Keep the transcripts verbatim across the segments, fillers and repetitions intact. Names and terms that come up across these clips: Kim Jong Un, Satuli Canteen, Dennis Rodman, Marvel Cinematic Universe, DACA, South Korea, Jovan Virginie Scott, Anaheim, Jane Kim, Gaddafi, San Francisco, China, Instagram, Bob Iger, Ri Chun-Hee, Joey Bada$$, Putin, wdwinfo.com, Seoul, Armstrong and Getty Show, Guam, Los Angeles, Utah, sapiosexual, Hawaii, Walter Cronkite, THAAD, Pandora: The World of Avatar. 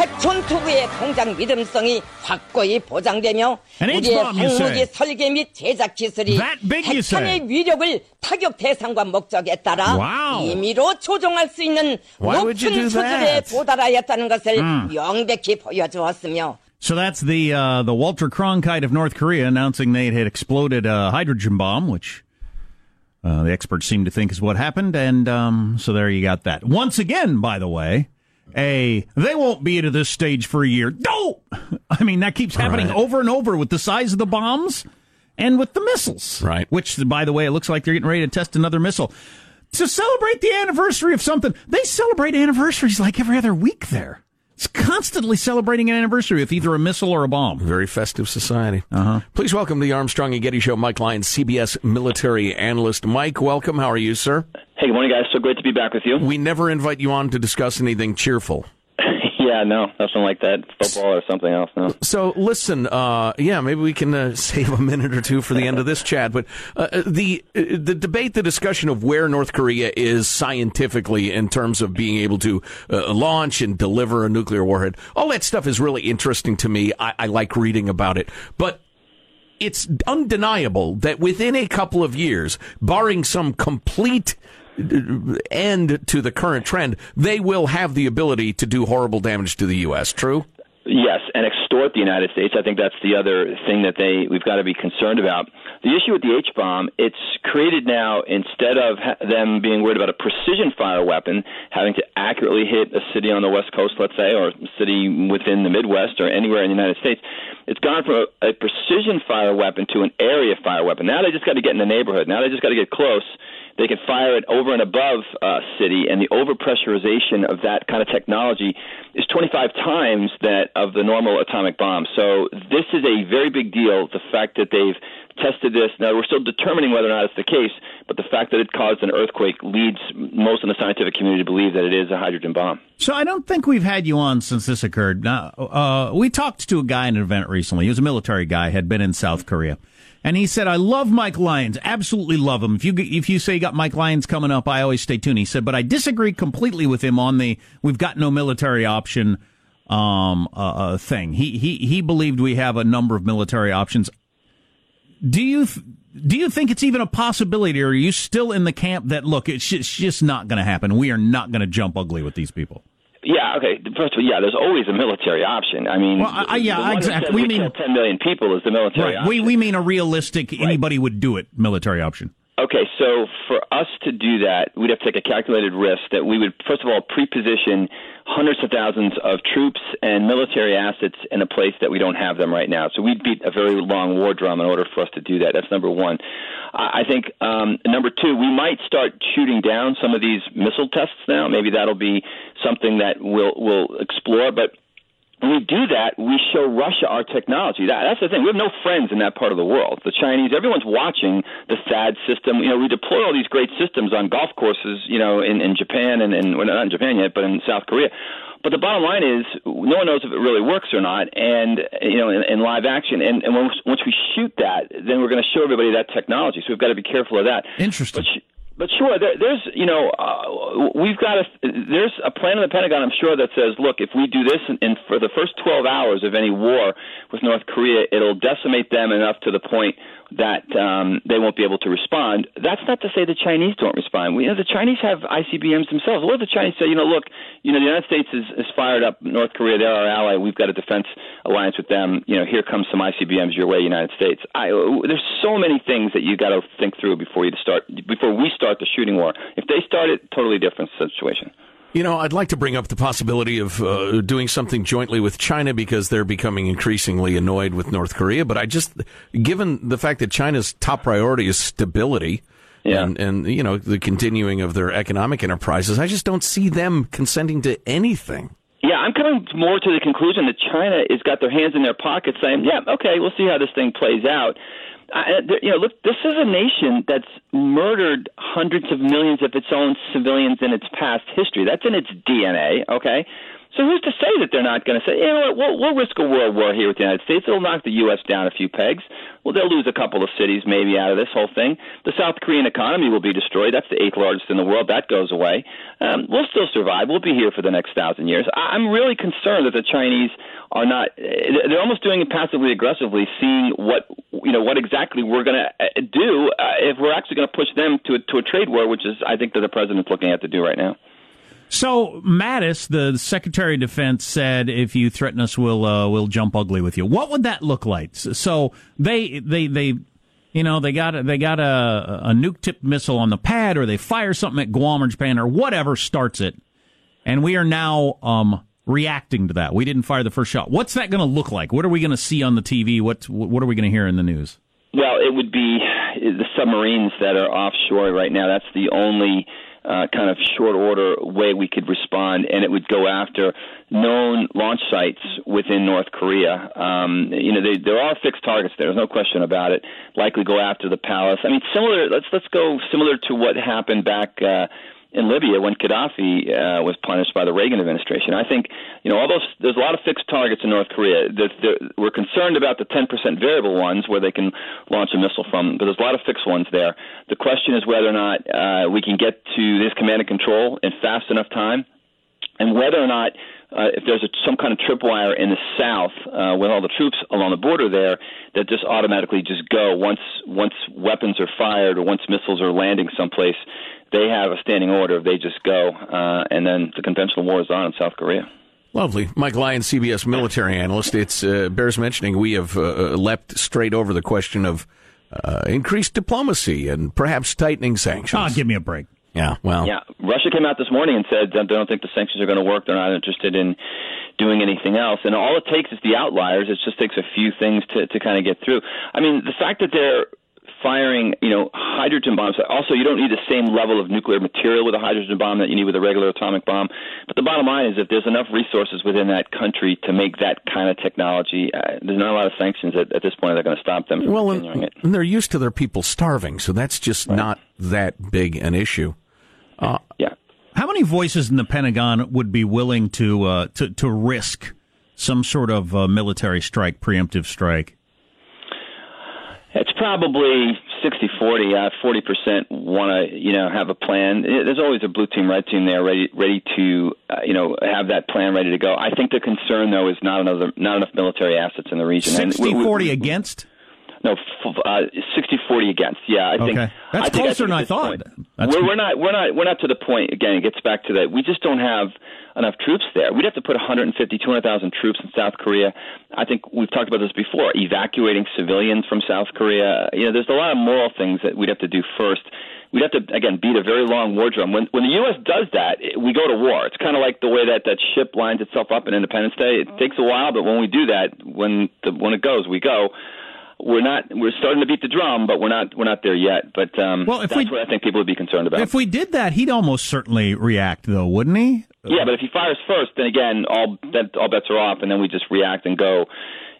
핵 전투기의 통장 믿음성이 확고히 보장되며 우리의 핵무기 설계 및 제작 기술이 핵탄의 위력을 타격 대상과 목적에 따라 wow. 임의로 조정할 수 있는 높은 수준에 도달하였다는 것을 mm. 명백히 보여주었으며 So that's the uh, the Walter Cronkite of North Korea announcing they had exploded a hydrogen bomb, which uh, the experts seem to think is what happened. And um, so there you got that. Once again, by the way, a they won't be at this stage for a year. No! I mean, that keeps happening right. over and over with the size of the bombs and with the missiles. Right. Which, by the way, it looks like they're getting ready to test another missile. To celebrate the anniversary of something, they celebrate anniversaries like every other week there. It's constantly celebrating an anniversary with either a missile or a bomb. Very festive society. Uh-huh. Please welcome to the Armstrong and Getty Show, Mike Lyons, C B S military analyst. Mike, welcome. How are you, sir? Hey, good morning, guys. So great to be back with you. We never invite you on to discuss anything cheerful. Yeah, no, nothing like that. Football or something else, no. So, listen, uh, yeah, maybe we can uh, save a minute or two for the end of this chat, but uh, the uh, the debate, the discussion of where North Korea is scientifically in terms of being able to uh, launch and deliver a nuclear warhead, all that stuff is really interesting to me. I, I like reading about it, but it's undeniable that within a couple of years, barring some complete end to the current trend, they will have the ability to do horrible damage to the U S True? Yes, and extort the United States. I think that's the other thing that they we've got to be concerned about. The issue with the H-bomb, it's created now, instead of ha- them being worried about a precision fire weapon, having to accurately hit a city on the West Coast, let's say, or a city within the Midwest or anywhere in the United States. It's gone from a, a precision fire weapon to an area fire weapon. Now they just got to get in the neighborhood. Now they just got to get close. They can fire it over and above uh, city, and the overpressurization of that kind of technology is twenty-five times that of the normal atomic bomb. So this is a very big deal, the fact that they've tested this. Now, we're still determining whether or not it's the case, but the fact that it caused an earthquake leads most in the scientific community to believe that it is a hydrogen bomb. So I don't think we've had you on since this occurred. Now, uh, we talked to a guy in an event recently. He was a military guy, had been in South Korea. And he said, I love Mike Lyons, absolutely love him. If you if you say you got Mike Lyons coming up, I always stay tuned. He said, but I disagree completely with him on the we've got no military option um uh, thing. He he he believed we have a number of military options. Do you do you think it's even a possibility, or are you still in the camp that, look, it's just, it's just not going to happen. We are not going to jump ugly with these people? Yeah, okay. First of all, yeah, there's always a military option. I mean, well, I, yeah, the one exactly. We, we mean ten million people is the military right. option. We, we mean a realistic, right. anybody would do it military option. Okay, so for us to do that, we'd have to take a calculated risk that we would, first of all, pre-position hundreds of thousands of troops and military assets in a place that we don't have them right now. So we'd beat a very long war drum in order for us to do that. That's number one. I think, um, number two, we might start shooting down some of these missile tests now. Maybe that'll be something that we'll, we'll explore. But when we do that, we show Russia our technology. That, that's the thing. We have no friends in that part of the world. The Chinese, everyone's watching the THAAD system. You know, we deploy all these great systems on golf courses, you know, in, in Japan and in, well, not in Japan yet, but in South Korea. But the bottom line is no one knows if it really works or not, and, you know, in, in live action. And, and once we shoot that, then we're going to show everybody that technology. So we've got to be careful of that. Interesting. But sh- But sure, there, there's, you know, uh, we've got a, there's a plan in the Pentagon, I'm sure, that says, look, if we do this in, in for the first twelve hours of any war with North Korea, it'll decimate them enough to the point that um, they won't be able to respond. That's not to say the Chinese don't respond. We, you know, the Chinese have I C B Ms themselves. What if the Chinese say, you know, look, you know, the United States is, is fired up. North Korea, they're our ally. We've got a defense alliance with them. You know, here comes some I C B Ms your way, United States. I, there's so many things that you got to think through before you start, before we start the shooting war. If they start it, totally different situation. You know, I'd like to bring up the possibility of uh, doing something jointly with China because they're becoming increasingly annoyed with North Korea. But I just, given the fact that China's top priority is stability yeah. and, and, you know, the continuing of their economic enterprises, I just don't see them consenting to anything. Yeah, I'm coming more to the conclusion that China has got their hands in their pockets saying, yeah, okay, we'll see how this thing plays out. I, you know, look, this is a nation that's murdered hundreds of millions of its own civilians in its past history. That's in its D N A, okay? So who's to say that they're not going to say, you know what, we'll, we'll risk a world war here with the United States. It'll knock the U S down a few pegs. Well, they'll lose a couple of cities maybe out of this whole thing. The South Korean economy will be destroyed. That's the eighth largest in the world. That goes away. Um, we'll still survive. We'll be here for the next thousand years. I- I'm really concerned that the Chinese are not – they're almost doing it passively aggressively, seeing what you know what exactly we're going to do uh, if we're actually going to push them to a, to a trade war, which is I think that the president's looking at to do right now. So Mattis, the Secretary of Defense, said, "If you threaten us, we'll uh, we'll jump ugly with you." What would that look like? So they they they, you know, they got they got a, a nuke-tipped missile on the pad, or they fire something at Guam or Japan or whatever starts it, and we are now um, reacting to that. We didn't fire the first shot. What's that going to look like? What are we going to see on the T V? What what are we going to hear in the news? Well, it would be the submarines that are offshore right now. That's the only Uh, kind of short order way we could respond, and it would go after known launch sites within North Korea. Um, you know, they, there are fixed targets there. There's no question about it. Likely go after the palace. I mean, similar. Let's let's go similar to what happened back uh, in Libya when Gaddafi uh, was punished by the Reagan administration. I think you know all those. There's a lot of fixed targets in North Korea. There's, there, we're concerned about the ten percent variable ones where they can launch a missile from, but there's a lot of fixed ones there. The question is whether or not uh, we can get to this command and control in fast enough time, and whether or not uh, if there's a, some kind of tripwire in the south uh, with all the troops along the border there that just automatically just go once once weapons are fired or once missiles are landing someplace, they have a standing order. They just go, uh, and then the conventional war is on in South Korea. Lovely. Mike Lyons, C B S military analyst. It uh, bears mentioning we have uh, leapt straight over the question of uh, increased diplomacy and perhaps tightening sanctions. Oh, give me a break. Yeah, well. Yeah, Russia came out this morning and said, I don't think the sanctions are going to work. They're not interested in doing anything else. And all it takes is the outliers. It just takes a few things to, to kind of get through. I mean, the fact that they're firing, you know, hydrogen bombs. Also, you don't need the same level of nuclear material with a hydrogen bomb that you need with a regular atomic bomb. But the bottom line is if there's enough resources within that country to make that kind of technology, uh, there's not a lot of sanctions at, at this point that are going to stop them from well, continuing it. And they're used to their people starving, so that's just right. Not that big an issue. Uh, yeah. How many voices in the Pentagon would be willing to, uh, to, to risk some sort of uh, military strike, preemptive strike? It's probably sixty forty. Uh, forty percent want to, you know, have a plan. There's always a blue team, red team there ready, ready to, uh, you know, have that plan ready to go. I think the concern, though, is not another, not enough military assets in the region. sixty forty against? No, uh, sixty forty against. Yeah, I okay. think that's I closer think, I think than I thought. That's we're, we're not, we're not, we're not to the point. Again, it gets back to that. We just don't have enough troops there. We'd have to put one hundred fifty, two hundred thousand troops in South Korea. I think we've talked about this before. Evacuating civilians from South Korea. You know, there's a lot of moral things that we'd have to do first. We'd have to, again, beat a very long war drum. When when the U S does that, it, we go to war. It's kind of like the way that that ship lines itself up in Independence Day. It takes a while, but when we do that, when the, when it goes, we go. We're not. We're starting to beat the drum, but we're not. We're not there yet. But um, well, that's we, what I think people would be concerned about. If we did that, he'd almost certainly react, though, wouldn't he? Yeah, but if he fires first, then again, all that, all bets are off, and then we just react and go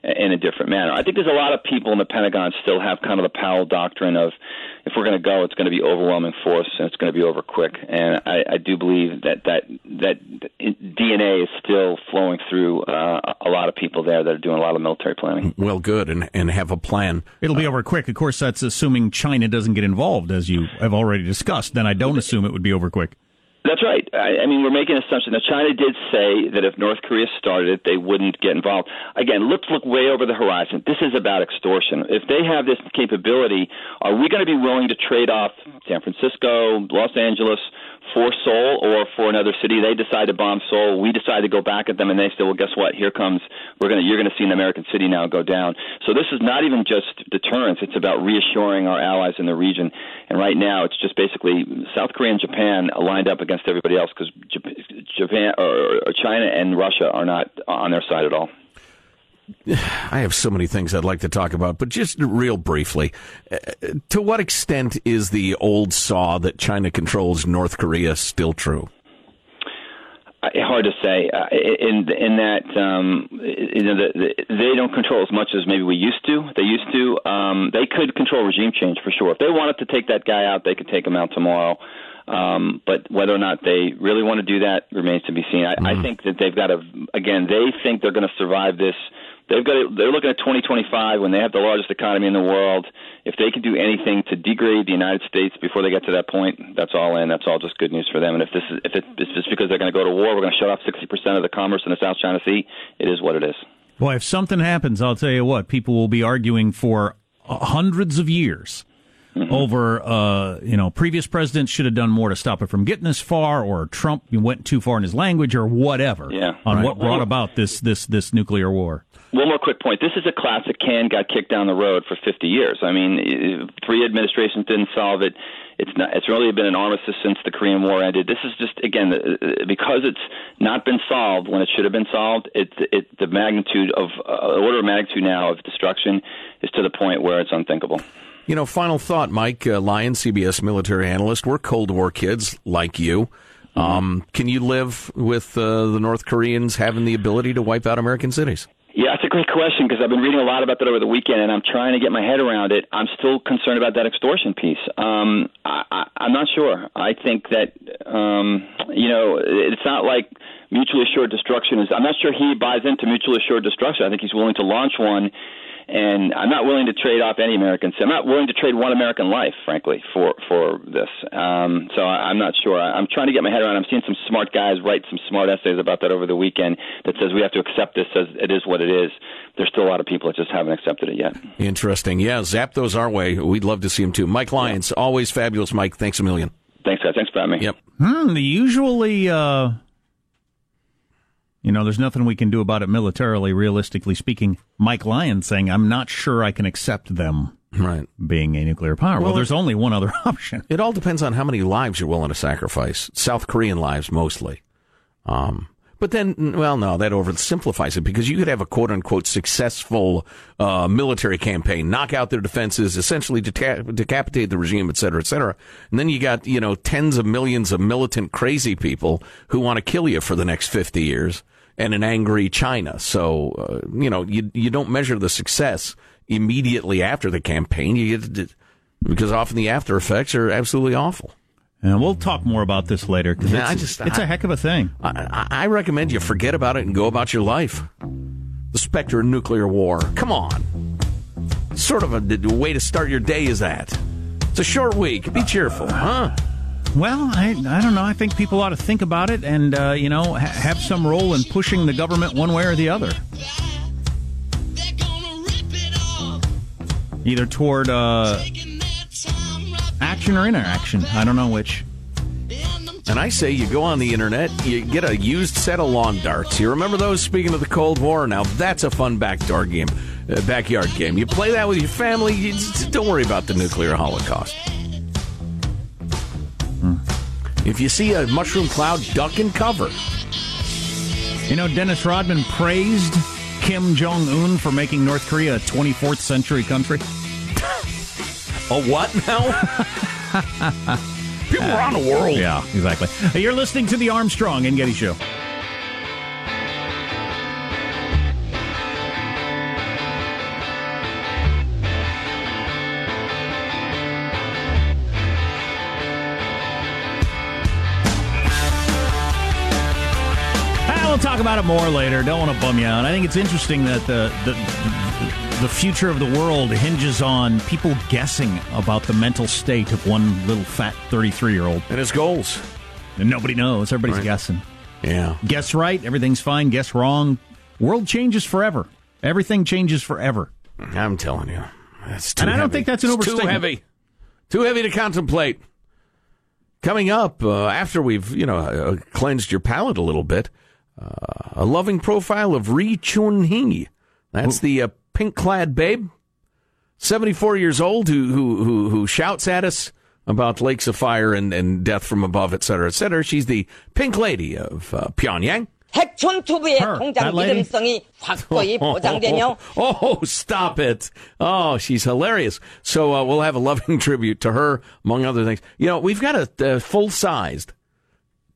in a different manner. I think there's a lot of people in the Pentagon still have kind of the Powell doctrine of if we're going to go, it's going to be overwhelming force, and it's going to be over quick. And I, I do believe that that that D N A is still flowing through uh, a lot of people there that are doing a lot of military planning. Well, good, and, and have a plan. It'll be over quick. Of course, that's assuming China doesn't get involved, as you have already discussed. Then I don't assume it would be over quick. That's right. I, I mean, we're making an assumption. Now, China did say that if North Korea started it, they wouldn't get involved. Again, let's look way over the horizon. This is about extortion. If they have this capability, are we going to be willing to trade off San Francisco, Los Angeles, for Seoul or for another city? They decide to bomb Seoul. We decide to go back at them, and they say, well, guess what? Here comes – we're going to you're going to see an American city now go down. So this is not even just deterrence. It's about reassuring our allies in the region. And right now it's just basically South Korea and Japan lined up against everybody else because Japan or China and Russia are not on their side at all. I have so many things I'd like to talk about, but just real briefly, uh, to what extent is the old saw that China controls North Korea still true? Hard to say. Uh, in in that, um, you know, the, the, they don't control as much as maybe we used to. They used to. Um, they could control regime change for sure. If they wanted to take that guy out, they could take him out tomorrow. Um, but whether or not they really want to do that remains to be seen. I, mm. I think that they've got to, again, they think they're going to survive this. They've got to, they're looking at twenty twenty-five when they have the largest economy in the world. If they can do anything to degrade the United States before they get to that point, that's all in. That's all just good news for them. And if this is if it's just because they're going to go to war, we're going to shut off sixty percent of the commerce in the South China Sea, it is what it is. Boy, if something happens, I'll tell you what, people will be arguing for hundreds of years. Mm-hmm. Over, uh, you know, previous presidents should have done more to stop it from getting this far, or Trump went too far in his language, or whatever, yeah, on right. what brought about this, this, this nuclear war. One more quick point. This is a classic can got kicked down the road for fifty years. I mean, three administrations didn't solve it. It's not. It's really been an armistice since the Korean War ended. This is just, again, because it's not been solved when it should have been solved, it, it, the magnitude of, uh, order of magnitude now of destruction is to the point where it's unthinkable. You know, final thought, Mike uh, Lyons, C B S military analyst. We're Cold War kids like you. Um, can you live with uh, the North Koreans having the ability to wipe out American cities? Yeah, it's a great question because I've been reading a lot about that over the weekend, and I'm trying to get my head around it. I'm still concerned about that extortion piece. Um, I, I, I'm not sure. I think that, um, you know, it's not like mutually assured destruction is – I'm not sure he buys into mutually assured destruction. I think he's willing to launch one. And I'm not willing to trade off any American. I'm not willing to trade one American life, frankly, for for this. Um, so I, I'm not sure. I, I'm trying to get my head around. I'm seeing some smart guys write some smart essays about that over the weekend that says we have to accept this as it is what it is. There's still a lot of people that just haven't accepted it yet. Interesting. Yeah, zap those our way. We'd love to see them too. Mike Lyons, yeah. Always fabulous, Mike. Thanks a million. Thanks, guys. Thanks for having me. Yep. Hmm, the usually... Uh... You know, there's nothing we can do about it militarily, realistically speaking. Mike Lyons saying, I'm not sure I can accept them right. being a nuclear power. Well, well there's only one other option. It all depends on how many lives you're willing to sacrifice. South Korean lives, mostly. Um, but then, well, no, that oversimplifies it, because you could have a quote-unquote successful uh, military campaign, knock out their defenses, essentially deca- decapitate the regime, et cetera, et cetera. And then you got, you know, tens of millions of militant crazy people who want to kill you for the next fifty years. And an angry China. So, uh, you know, you you don't measure the success immediately after the campaign, you get, because often the after effects are absolutely awful. And we'll talk more about this later, because yeah, it's, it's a heck of a thing. I, I recommend you forget about it and go about your life. The specter of nuclear war. Come on. Sort of a way to start your day is that. It's a short week. Be cheerful, huh? Well, I I don't know. I think people ought to think about it and, uh, you know, ha- have some role in pushing the government one way or the other. Either toward uh, action or interaction. I don't know which. And I say you go on the internet, you get a used set of lawn darts. You remember those? Speaking of the Cold War, now that's a fun backdoor game, uh, backyard game. You play that with your family. You just, don't worry about the nuclear holocaust. If you see a mushroom cloud, duck and cover. You know, Dennis Rodman praised Kim Jong Un for making North Korea a twenty-fourth century country. A what now? People uh, around the world. Yeah, exactly. You're listening to the Armstrong and Getty Show. Talk about it more later. Don't want to bum you out. I think it's interesting that the, the the future of the world hinges on people guessing about the mental state of one little fat thirty-three-year-old. And his goals. And nobody knows. Everybody's right. guessing. Yeah. Guess right, everything's fine. Guess wrong. World changes forever. Everything changes forever. I'm telling you. That's too And I don't heavy. think that's an overstatement. It's too heavy. Too heavy to contemplate. Coming up, uh, after we've, you know, uh, cleansed your palate a little bit, Uh, a loving profile of Ri Chun-Hee. That's the uh, pink-clad babe, seventy-four years old, who, who who who shouts at us about lakes of fire and, and death from above, et cetera, et cetera. She's the pink lady of uh, Pyongyang. Her, oh, oh, stop it. Oh, she's hilarious. So uh, we'll have a loving tribute to her, among other things. You know, we've got a, a full-sized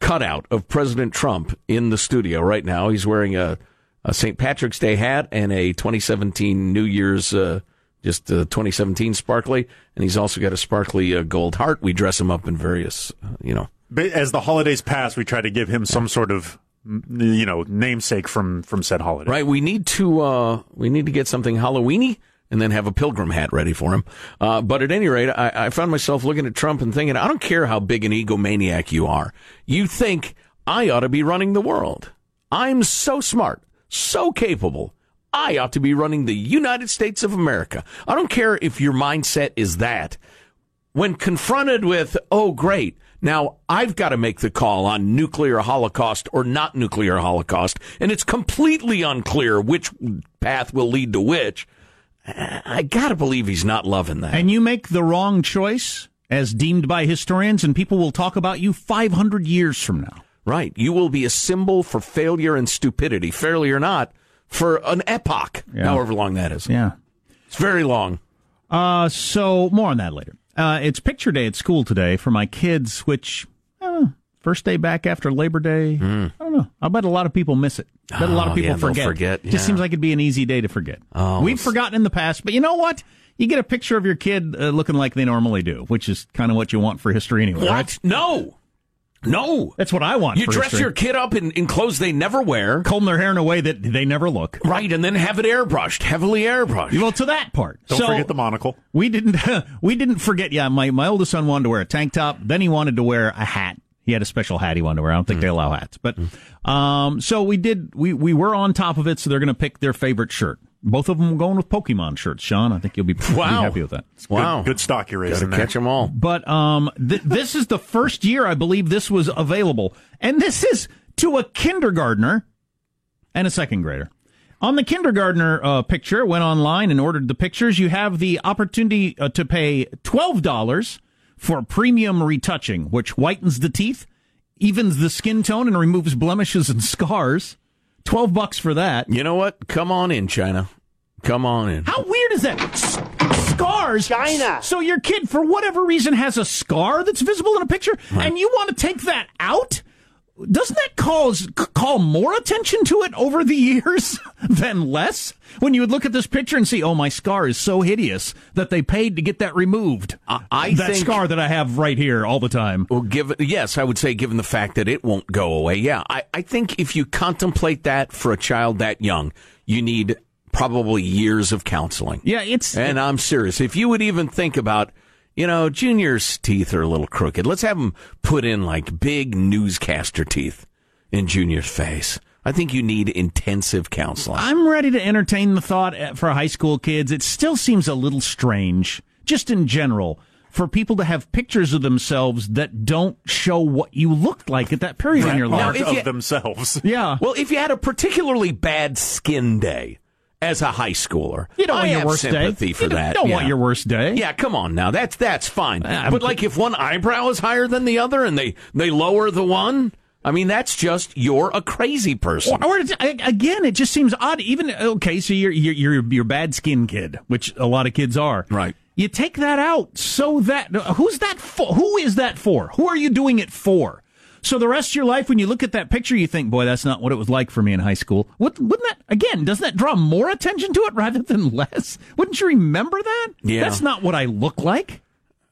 cutout of President Trump in the studio right now. He's wearing a, a Saint Patrick's Day hat and a twenty seventeen New Year's uh, just uh, twenty seventeen sparkly, and he's also got a sparkly uh, gold heart. We dress him up in various, uh, you know. As the holidays pass, we try to give him some sort of, you know, namesake from, from said holiday. Right. We need to uh, we need to get something Halloweeny and then have a pilgrim hat ready for him. Uh, but at any rate, I, I found myself looking at Trump and thinking, I don't care how big an egomaniac you are. You think I ought to be running the world. I'm so smart, so capable. I ought to be running the United States of America. I don't care if your mindset is that. When confronted with, oh, great, now I've got to make the call on nuclear holocaust or not nuclear holocaust, and it's completely unclear which path will lead to which, I got to believe he's not loving that. And you make the wrong choice, as deemed by historians, and people will talk about you five hundred years from now. Right. You will be a symbol for failure and stupidity, fairly or not, for an epoch, yeah. However long that is. Yeah. It's very long. Uh, so more on that later. Uh, it's picture day at school today for my kids, which, I don't know, first day back after Labor Day, mm. I don't know. I bet a lot of people miss it. I bet a lot of people oh, yeah, forget. forget. Yeah. It just seems like it'd be an easy day to forget. Oh, We've it's... forgotten in the past, but you know what? You get a picture of your kid uh, looking like they normally do, which is kind of what you want for history anyway. What? Right? No! No! That's what I want you for history. You dress your kid up in, in clothes they never wear. Comb their hair in a way that they never look. Right, and then have it airbrushed, heavily airbrushed. Well, to that part. Don't so, forget the monocle. We didn't We didn't forget, yeah, my, my oldest son wanted to wear a tank top, then he wanted to wear a hat. He had a special hat he wanted to wear. I don't think mm. they allow hats. But um, so we did. We, we were on top of it, so they're going to pick their favorite shirt. Both of them were going with Pokemon shirts, Sean. I think you'll be pretty wow. happy with that. Wow. Good, good stock you're raising there. Catch them all. But um, th- this is the first year, I believe, this was available. And this is to a kindergartner and a second grader. On the kindergartner uh, picture, went online and ordered the pictures. You have the opportunity uh, to pay twelve dollars for premium retouching, which whitens the teeth, evens the skin tone, and removes blemishes and scars. Twelve bucks for that. You know what? Come on in, China. Come on in. How weird is that? S- scars? China. So your kid, for whatever reason, has a scar that's visible in a picture, right. And you want to take that out? Doesn't that cause call more attention to it over the years than less? When you would look at this picture and see, oh, my scar is so hideous that they paid to get that removed. Uh, I that think, scar that I have right here all the time. Well, give, yes, I would say given the fact that it won't go away, yeah. I, I think if you contemplate that for a child that young, you need probably years of counseling. Yeah, it's... And I'm serious. If you would even think about... You know, Junior's teeth are a little crooked. Let's have them put in, like, big newscaster teeth in Junior's face. I think you need intensive counseling. I'm ready to entertain the thought for high school kids. It still seems a little strange, just in general, for people to have pictures of themselves that don't show what you looked like at that period right. in your life. Now, if you, of themselves. Yeah. Well, if you had a particularly bad skin day. As a high schooler, you don't I want your have worst sympathy day. For you don't, that. Don't yeah. want your worst day. Yeah, come on now, that's that's fine. Uh, but like, if one eyebrow is higher than the other, and they they lower the one, I mean, that's just you're a crazy person. Or, or again, it just seems odd. Even okay, so you're you're you're you're bad skin kid, which a lot of kids are. Right. You take that out, so that who's that for? Who is that for? Who are you doing it for? So the rest of your life, when you look at that picture, you think, boy, that's not what it was like for me in high school. What, wouldn't that, again, doesn't that draw more attention to it rather than less? Wouldn't you remember that? Yeah. That's not what I look like.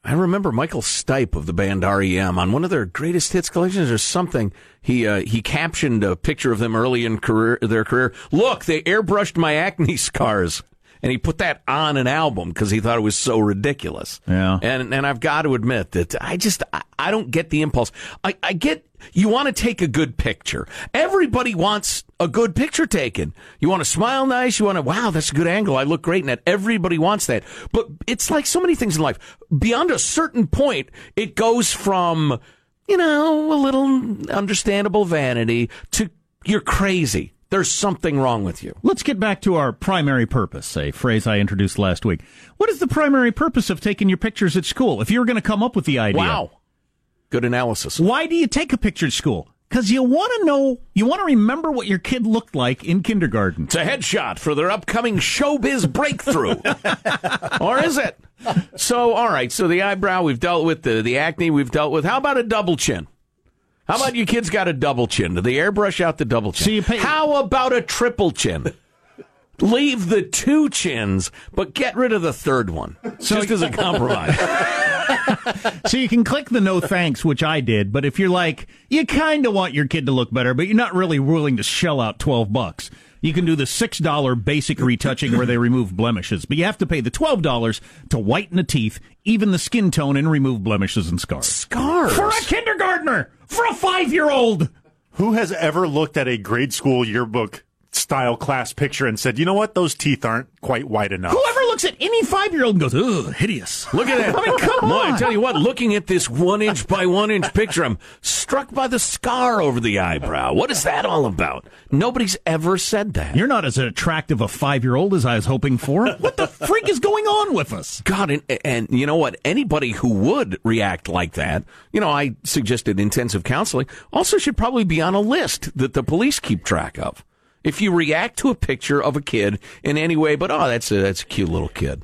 I remember Michael Stipe of the band R E M on one of their greatest hits collections or something. He uh, he captioned a picture of them early in career their career. Look, they airbrushed my acne scars. And he put that on an album because he thought it was so ridiculous. Yeah. And and I've got to admit that I just, I, I don't get the impulse. I, I get, you want to take a good picture. Everybody wants a good picture taken. You want to smile nice. You want to, wow, that's a good angle. I look great in that. Everybody wants that. But it's like so many things in life. Beyond a certain point, it goes from, you know, a little understandable vanity to you're crazy. There's something wrong with you. Let's get back to our primary purpose, a phrase I introduced last week. What is the primary purpose of taking your pictures at school? If you were going to come up with the idea. Wow. Good analysis. Why do you take a picture at school? Because you want to know, you want to remember what your kid looked like in kindergarten. It's a headshot for their upcoming showbiz breakthrough. Or is it? So, all right. So the eyebrow we've dealt with, the, the acne we've dealt with. How about a double chin? How about your kid's got a double chin? Do they airbrush out the double chin? So you pay- How about a triple chin? Leave the two chins, but get rid of the third one. So just as a compromise. So you can click the no thanks, which I did, but if you're like, you kind of want your kid to look better, but you're not really willing to shell out twelve bucks, you can do the six dollar basic retouching where they remove blemishes, but you have to pay the twelve dollars to whiten the teeth, even the skin tone, and remove blemishes and scars. Scars? For a kindergartner! For a five-year-old! Who has ever looked at a grade school yearbook style class picture and said, you know what, those teeth aren't quite wide enough? Whoever looks at any five-year-old and goes, ugh, hideous. Look at that. I mean, come well, on. I tell you what, looking at this one-inch by one-inch picture, I'm struck by the scar over the eyebrow. What is that all about? Nobody's ever said that. You're not as attractive a five-year-old as I was hoping for. What the freak is going on with us? God, and, and you know what? Anybody who would react like that, you know, I suggested intensive counseling, also should probably be on a list that the police keep track of. If you react to a picture of a kid in any way, but, oh, that's a, that's a cute little kid.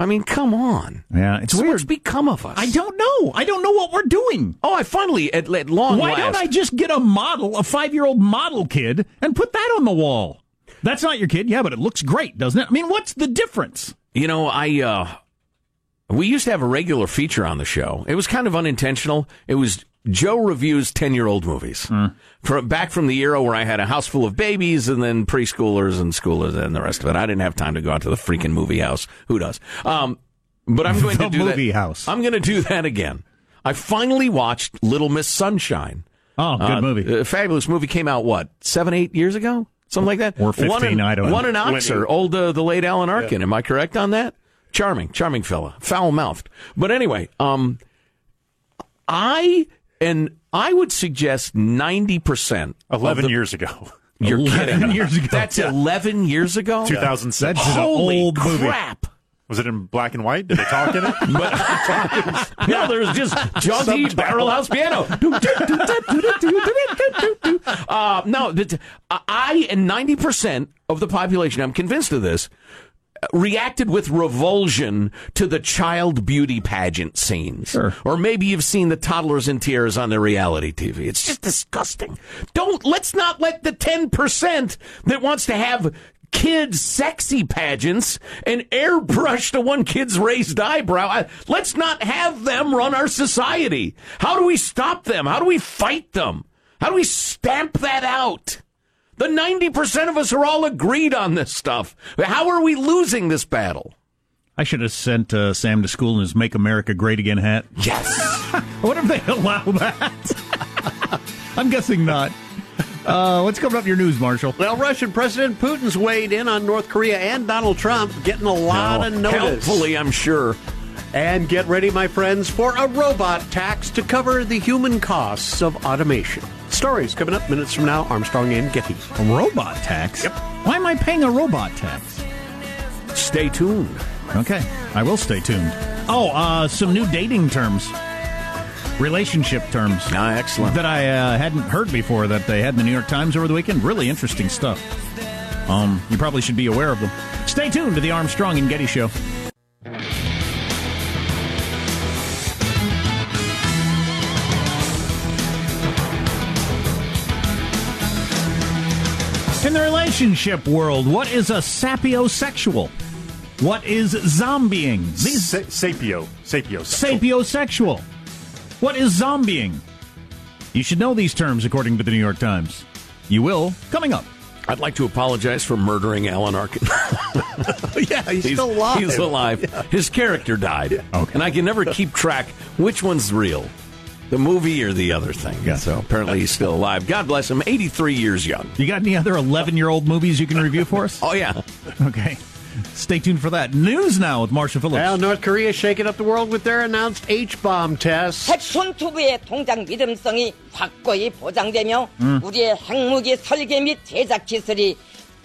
I mean, come on. Yeah, it's so weird. What's become of us? I don't know. I don't know what we're doing. Oh, I finally, at, at long Why last... Why don't I just get a model, a five-year-old model kid, and put that on the wall? That's not your kid. Yeah, but it looks great, doesn't it? I mean, what's the difference? You know, I... Uh, we used to have a regular feature on the show. It was kind of unintentional. It was... Joe reviews ten-year-old movies. Mm. From back from the era where I had a house full of babies and then preschoolers and schoolers and the rest of it. I didn't have time to go out to the freaking movie house. Who does? Um, but I'm going the to do movie that. House. I'm going to do that again. I finally watched Little Miss Sunshine. Oh, good uh, movie. A fabulous movie. Came out, what, seven, eight years ago? Something like that? Or fifteen, one in, I don't one know. One in Oxer, old, uh, the late Alan Arkin. Yeah. Am I correct on that? Charming, charming fella. Foul-mouthed. But anyway, um, I... And I would suggest ninety percent. eleven the, years ago. You're kidding. Years ago. That's yeah. eleven years ago? two thousand six. That's Holy an old crap. Movie. Was it in black and white? Did they talk in it? But, no, there was just jaunty barrel house piano. uh, no, I and ninety percent of the population, I'm convinced of this, reacted with revulsion to the child beauty pageant scenes. Sure. Or maybe you've seen the toddlers in tears on their reality T V. It's just disgusting. Don't, let's not let the ten percent that wants to have kids' sexy pageants and airbrush to one kid's raised eyebrow. I, let's not have them run our society. How do we stop them? How do we fight them? How do we stamp that out? The ninety percent of us are all agreed on this stuff. How are we losing this battle? I should have sent uh, Sam to school in his Make America Great Again hat. Yes! What if they allow that? I'm guessing not. Uh, what's coming up in your news, Marshall? Well, Russian President Putin's weighed in on North Korea and Donald Trump, getting a lot no, of notice. Helpfully, I'm sure. And get ready, my friends, for a robot tax to cover the human costs of automation. Stories coming up minutes from now. Armstrong and Getty. A robot tax? Yep. Why am I paying a robot tax? Stay tuned. Okay, I will stay tuned. Oh, uh, some new dating terms. Relationship terms. Ah, excellent. That I uh, hadn't heard before that they had in the New York Times over the weekend. Really interesting stuff. Um, you probably should be aware of them. Stay tuned to the Armstrong and Getty Show. In the relationship world, what is a sapiosexual? What is zombieing? These Sa- sapio. Sapiosexual. Sapiosexual. What is zombieing? You should know these terms, according to the New York Times. You will, coming up. I'd like to apologize for murdering Alan Arkin. Yeah, he's, he's still alive. He's alive. Yeah. His character died. Yeah. Okay. And I can never keep track which one's real, the movie or the other thing. Yeah. So apparently he's still alive. God bless him. eighty-three years young. You got any other eleven-year-old movies you can review for us? Oh, yeah. Okay. Stay tuned for that. News now with Marsha Phillips. Well, North Korea shaking up the world with their announced H-bomb tests. Mm.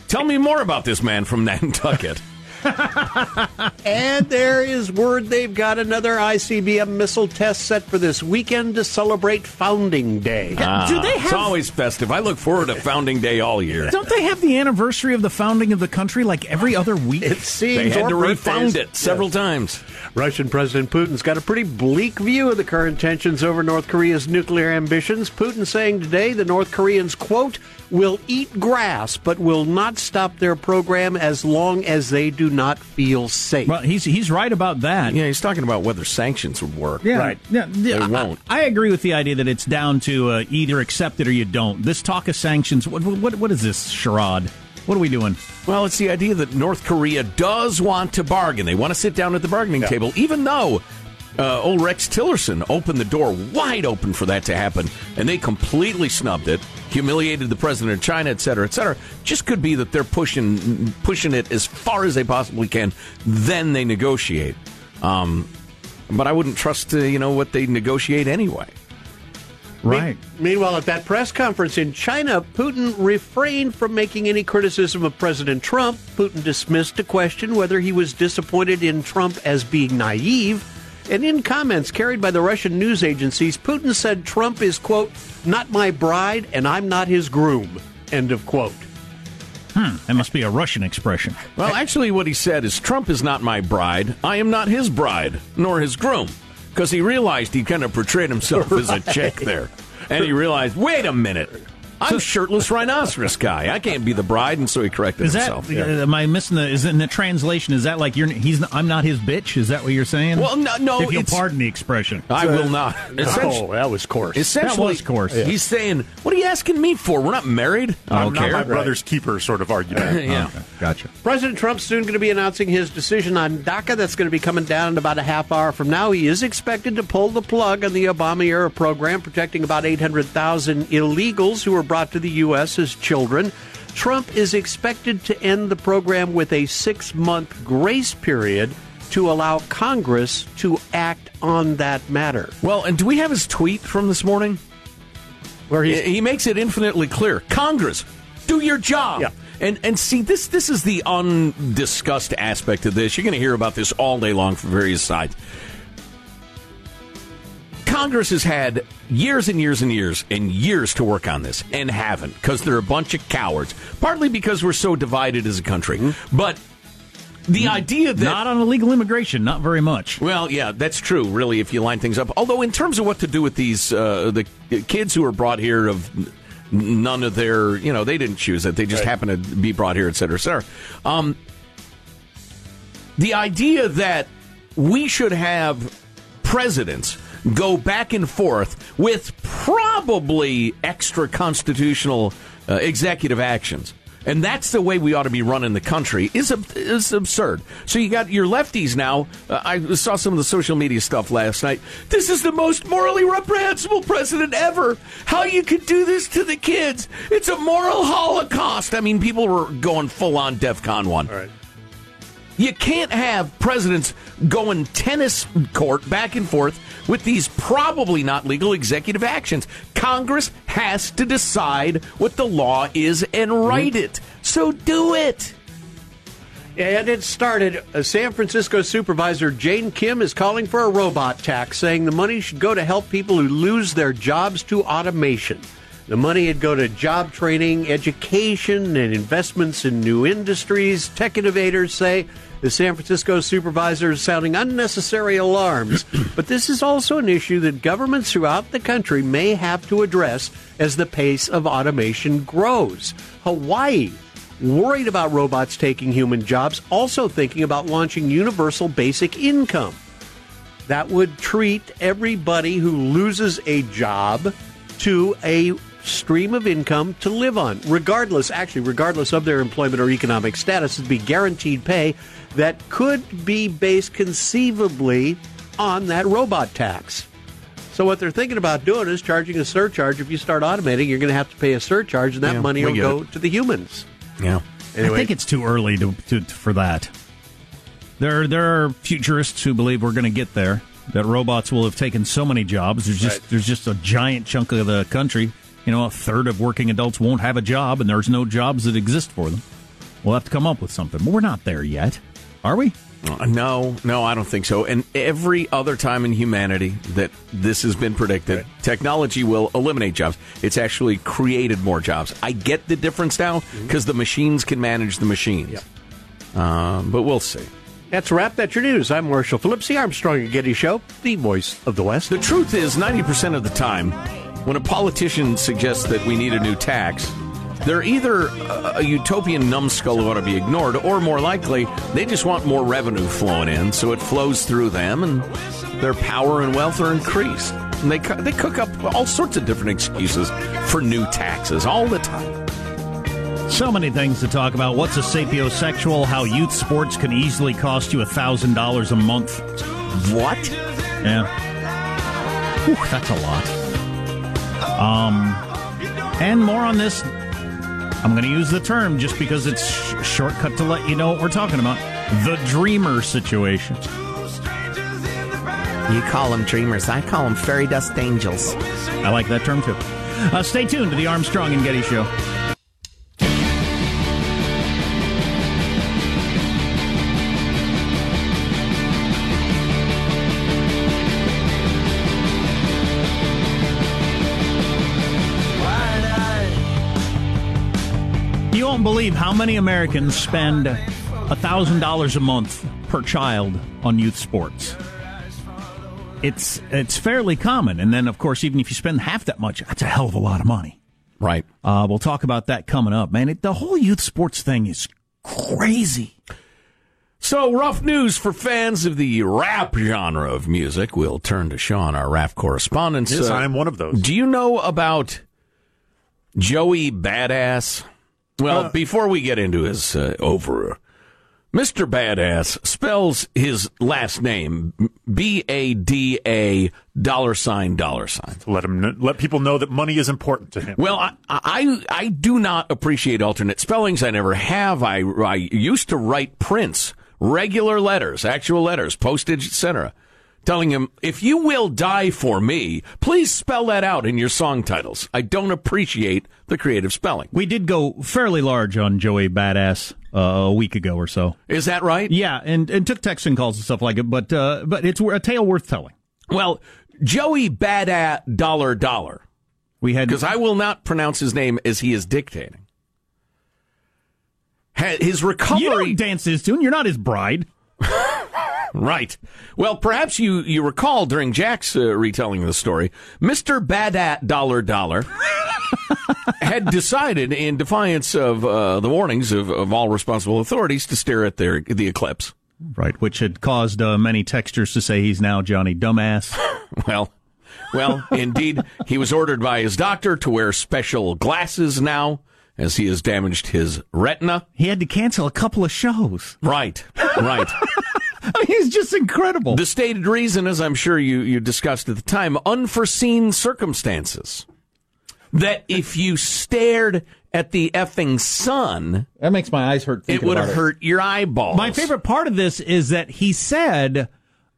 Tell me more about this man from Nantucket. And there is word they've got another I C B M missile test set for this weekend to celebrate Founding Day. Ah, do they have, it's always festive. I look forward to Founding Day all year. Don't they have the anniversary of the founding of the country like every other week? It seems. They had to refound it several yes. times. Russian President Putin's got a pretty bleak view of the current tensions over North Korea's nuclear ambitions. Putin saying today the North Koreans, quote, will eat grass but will not stop their program as long as they do not feel safe. Well, he's he's right about that. Yeah, he's talking about whether sanctions would work. Yeah, right. Yeah, yeah, they won't. I, I agree with the idea that it's down to uh, either accept it or you don't. This talk of sanctions, what what what is this charade? What are we doing? Well, it's the idea that North Korea does want to bargain. They want to sit down at the bargaining yeah. table, even though uh, old Rex Tillerson opened the door wide open for that to happen, and they completely snubbed it, humiliated the president of China, et cetera, et cetera. Just could be that they're pushing pushing it as far as they possibly can. Then they negotiate. Um, but I wouldn't trust, uh, you know, what they negotiate anyway. Right. Me- meanwhile, at that press conference in China, Putin refrained from making any criticism of President Trump. Putin dismissed a question whether he was disappointed in Trump as being naive. And in comments carried by the Russian news agencies, Putin said Trump is, quote, not my bride and I'm not his groom, end of quote. Hmm, that must be a Russian expression. Well, actually what he said is Trump is not my bride, I am not his bride, nor his groom. Because he realized he kind of portrayed himself right. as a chick there. And he realized, wait a minute, I'm so, shirtless rhinoceros guy. I can't be the bride, and so he corrected is that, himself. Yeah. Am I missing the, is in the translation, is that like, you're, he's, I'm not his bitch? Is that what you're saying? Well, no, no. If you'll pardon the expression. I will not. Oh, that was coarse. Essentially, that was coarse. Yeah. He's saying, what are you asking me for? We're not married. I'm not my brother's keeper sort of argument. Yeah. Oh, okay. Gotcha. President Trump's soon going to be announcing his decision on DACA. That's going to be coming down in about a half hour from now. He is expected to pull the plug on the Obama-era program, protecting about eight hundred thousand illegals who were brought to the U S as children. Trump is expected to end the program with a six-month grace period to allow Congress to act on that matter. Well, and do we have his tweet from this morning? Where he, he makes it infinitely clear. Congress, do your job. Yeah. And and see, this this is the undiscussed aspect of this. You're going to hear about this all day long from various sides. Congress has had years and years and years and years to work on this and haven't, because they're a bunch of cowards, partly because we're so divided as a country. Mm-hmm. But the mm-hmm. idea that... Not on illegal immigration, not very much. Well, yeah, that's true, really, if you line things up. Although in terms of what to do with these uh, the kids who are brought here of... None of their, you know, they didn't choose it. They just right. happened to be brought here, et cetera, et cetera. Um, the idea that we should have presidents go back and forth with probably extra-constitutional uh, executive actions, and that's the way we ought to be running the country, is, is absurd. So you got your lefties now. Uh, I saw some of the social media stuff last night. This is the most morally reprehensible president ever. How you could do this to the kids. It's a moral holocaust. I mean, people were going full-on DEFCON one. All right. You can't have presidents going tennis court back and forth with these probably not legal executive actions. Congress has to decide what the law is and write it. So do it. And it started. A San Francisco supervisor, Jane Kim, is calling for a robot tax, saying the money should go to help people who lose their jobs to automation. The money would go to job training, education, and investments in new industries. Tech innovators say the San Francisco supervisor is sounding unnecessary alarms. But this is also an issue that governments throughout the country may have to address as the pace of automation grows. Hawaii, worried about robots taking human jobs, also thinking about launching universal basic income. That would treat everybody who loses a job to a stream of income to live on, regardless, actually, regardless of their employment or economic status. It'd be guaranteed pay that could be based conceivably on that robot tax. So what they're thinking about doing is charging a surcharge. If you start automating, you're going to have to pay a surcharge, and that yeah, money will go it. to the humans. Yeah. Anyway. I think it's too early to, to for that. There, there are futurists who believe we're going to get there, that robots will have taken so many jobs. There's just right. there's just a giant chunk of the country. You know, a third of working adults won't have a job, and there's no jobs that exist for them. We'll have to come up with something. But we're not there yet, are we? Uh, no, no, I don't think so. And every other time in humanity that this has been predicted, right. technology will eliminate jobs. It's actually created more jobs. I get the difference now, because mm-hmm. the machines can manage the machines. Yep. Uh, but we'll see. That's a wrap. That's your news. I'm Marshall Phillips, the Armstrong and Getty Show, the voice of the West. The truth is, ninety percent of the time, when a politician suggests that we need a new tax, They're either a, a utopian numbskull who ought to be ignored, or more likely, they just want more revenue flowing in, so it flows through them, and their power and wealth are increased. And they, they cook up all sorts of different excuses for new taxes all the time. So many things to talk about. What's a sapiosexual? How youth sports can easily cost you one thousand dollars a month. What? Yeah. Whew, that's a lot. Um, and more on this. I'm going to use the term just because it's a sh- shortcut to let you know what we're talking about. The dreamer situation. You call them dreamers. I call them fairy dust angels. I like that term, too. Uh, stay tuned to the Armstrong and Getty Show. You won't believe how many Americans spend one thousand dollars a month per child on youth sports. It's it's fairly common. And then, of course, even if you spend half that much, that's a hell of a lot of money. Right. Uh, we'll talk about that coming up, man. It, the whole youth sports thing is crazy. So, rough news for fans of the rap genre of music. We'll turn to Sean, our rap correspondent. Yes, uh, I'm one of those. Do you know about Joey Bada$$? Well, uh, before we get into his uh, over... Mister Badass spells his last name B A D A dollar sign dollar sign. Let him let people know that money is important to him. Well, I I, I do not appreciate alternate spellings. I never have. I, I used to write prints, regular letters, actual letters, postage, et cetera, telling him, if you will die for me, please spell that out in your song titles. I don't appreciate the creative spelling. We did go fairly large on Joey Bada$$ uh, a week ago or so. Is that right? Yeah, and, and took texts and calls and stuff like it, but uh, but it's a tale worth telling. Well, Joey Bada$$ dollar dollar. We had because I will not pronounce his name as he is dictating. His recovery. You don't dance his tune. You're not his bride. Right. Well, perhaps you, you recall during Jack's uh, retelling of the story, Mister Bada$$ dollar dollar had decided, in defiance of uh, the warnings of, of all responsible authorities, to stare at their the eclipse. Right, which had caused uh, many texters to say he's now Johnny Dumbass. well, well, indeed, he was ordered by his doctor to wear special glasses now, as he has damaged his retina. He had to cancel a couple of shows. Right, right. I mean, he's just incredible. The stated reason, as I'm sure you, you discussed at the time, unforeseen circumstances. That if you stared at the effing sun... That makes my eyes hurt. It would have hurt your eyeballs. My favorite part of this is that he said,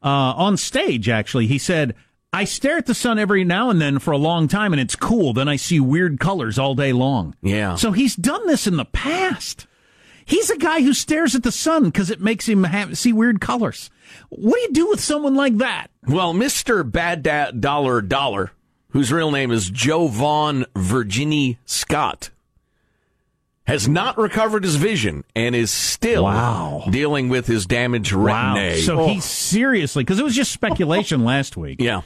uh, on stage, actually, he said, I stare at the sun every now and then for a long time, and it's cool. Then I see weird colors all day long. Yeah. So he's done this in the past. He's a guy who stares at the sun because it makes him have, see weird colors. What do you do with someone like that? Well, Mister Bada$$ Dollar Dollar, whose real name is Jovan Virginie Scott, has not recovered his vision and is still wow. dealing with his damaged retina. Wow. So oh. he seriously, because it was just speculation last week. Yeah.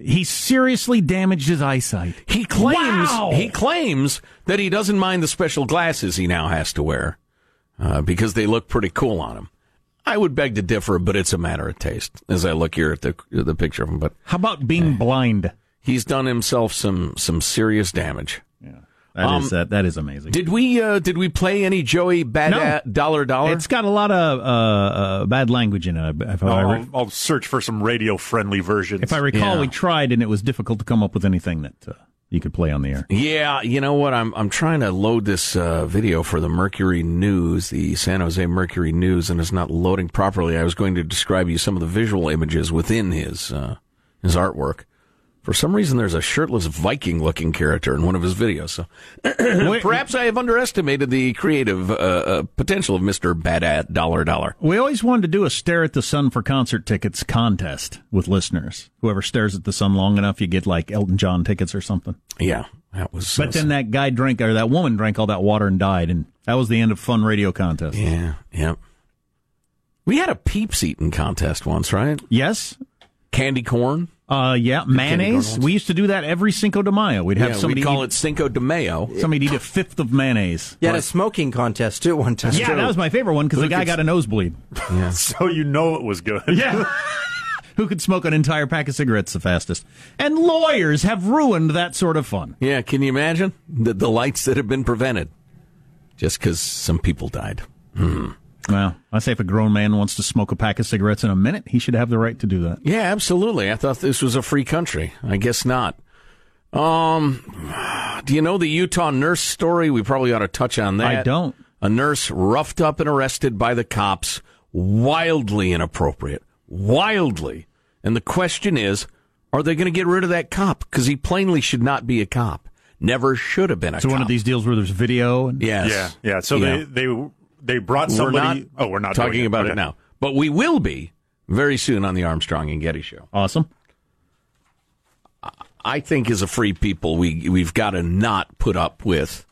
He seriously damaged his eyesight. He claims, wow. he claims that he doesn't mind the special glasses he now has to wear. Uh, because they look pretty cool on him. I would beg to differ, but it's a matter of taste as I look here at the the picture of him. But how about being eh, blind? He's done himself some some serious damage. Yeah, that um, is uh, that is amazing. Did we uh, did we play any Joey Bada$$ no. Dollar Dollar? It's got a lot of uh, uh, bad language in it. If I'll, I re- I'll search for some radio friendly versions. If I recall, yeah. we tried and it was difficult to come up with anything that. Uh, You could play on the air. Yeah, you know what? I'm I'm trying to load this uh, video for the Mercury News, the San Jose Mercury News, and it's not loading properly. I was going to describe you some of the visual images within his uh, his artwork. For some reason, there's a shirtless Viking-looking character in one of his videos. So perhaps I have underestimated the creative uh, uh, potential of Mister Bada$$ Dollar Dollar. We always wanted to do a stare at the sun for concert tickets contest with listeners. Whoever stares at the sun long enough, you get like Elton John tickets or something. Yeah, that was. But so then sad. That guy drank or that woman drank all that water and died, and that was the end of fun radio contest. Yeah, yeah. We had a peeps eating contest once, right? Yes. Candy corn. Uh, yeah, mayonnaise. We used to do that every Cinco de Mayo. We'd have yeah, somebody. We call eat, it Cinco de Mayo. Somebody eat a fifth of mayonnaise. Yeah, right. A smoking contest too one time. Yeah, true. That was my favorite one because the guy got a nosebleed. Yeah. So you know it was good. Yeah. Who could smoke an entire pack of cigarettes the fastest? And lawyers have ruined that sort of fun. Yeah, can you imagine the delights that have been prevented just because some people died? Hmm. Well, I say if a grown man wants to smoke a pack of cigarettes in a minute, he should have the right to do that. Yeah, absolutely. I thought this was a free country. I guess not. Um, do you know the Utah nurse story? We probably ought to touch on that. I don't. A nurse roughed up and arrested by the cops. Wildly inappropriate. Wildly. And the question is, are they going to get rid of that cop? Because he plainly should not be a cop. Never should have been a so cop. So one of these deals where there's video? And- yes. Yeah. Yeah. So yeah. they... they They brought somebody... We're not oh, we're not talking doing it. about okay. it now. But we will be very soon on the Armstrong and Getty Show. Awesome. I think as a free people, we, we've got to not put up with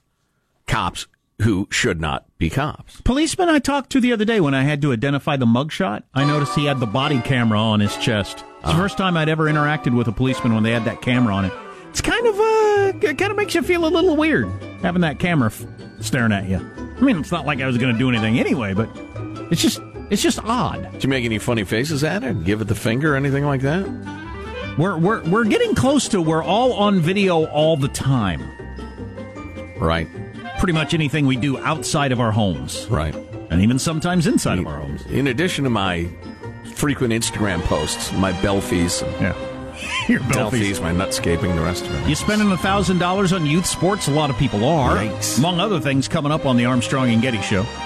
cops who should not be cops. Policeman I talked to the other day when I had to identify the mugshot, I noticed he had the body camera on his chest. It's uh-huh. the first time I'd ever interacted with a policeman when they had that camera on it. It's kind of, uh, it kind of makes you feel a little weird having that camera f- staring at you. I mean, it's not like I was going to do anything anyway, but it's just it's just odd. Did you make any funny faces at it? Give it the finger or anything like that? We're we're we're getting close to we're all on video all the time. Right. Pretty much anything we do outside of our homes. Right. And even sometimes inside in, of our homes. In addition to my frequent Instagram posts, my belfies. Yeah. Your belfies, my nutscaping, the rest of it. You spending one thousand dollars on youth sports? A lot of people are. Yikes. Among other things, coming up on the Armstrong and Getty Show.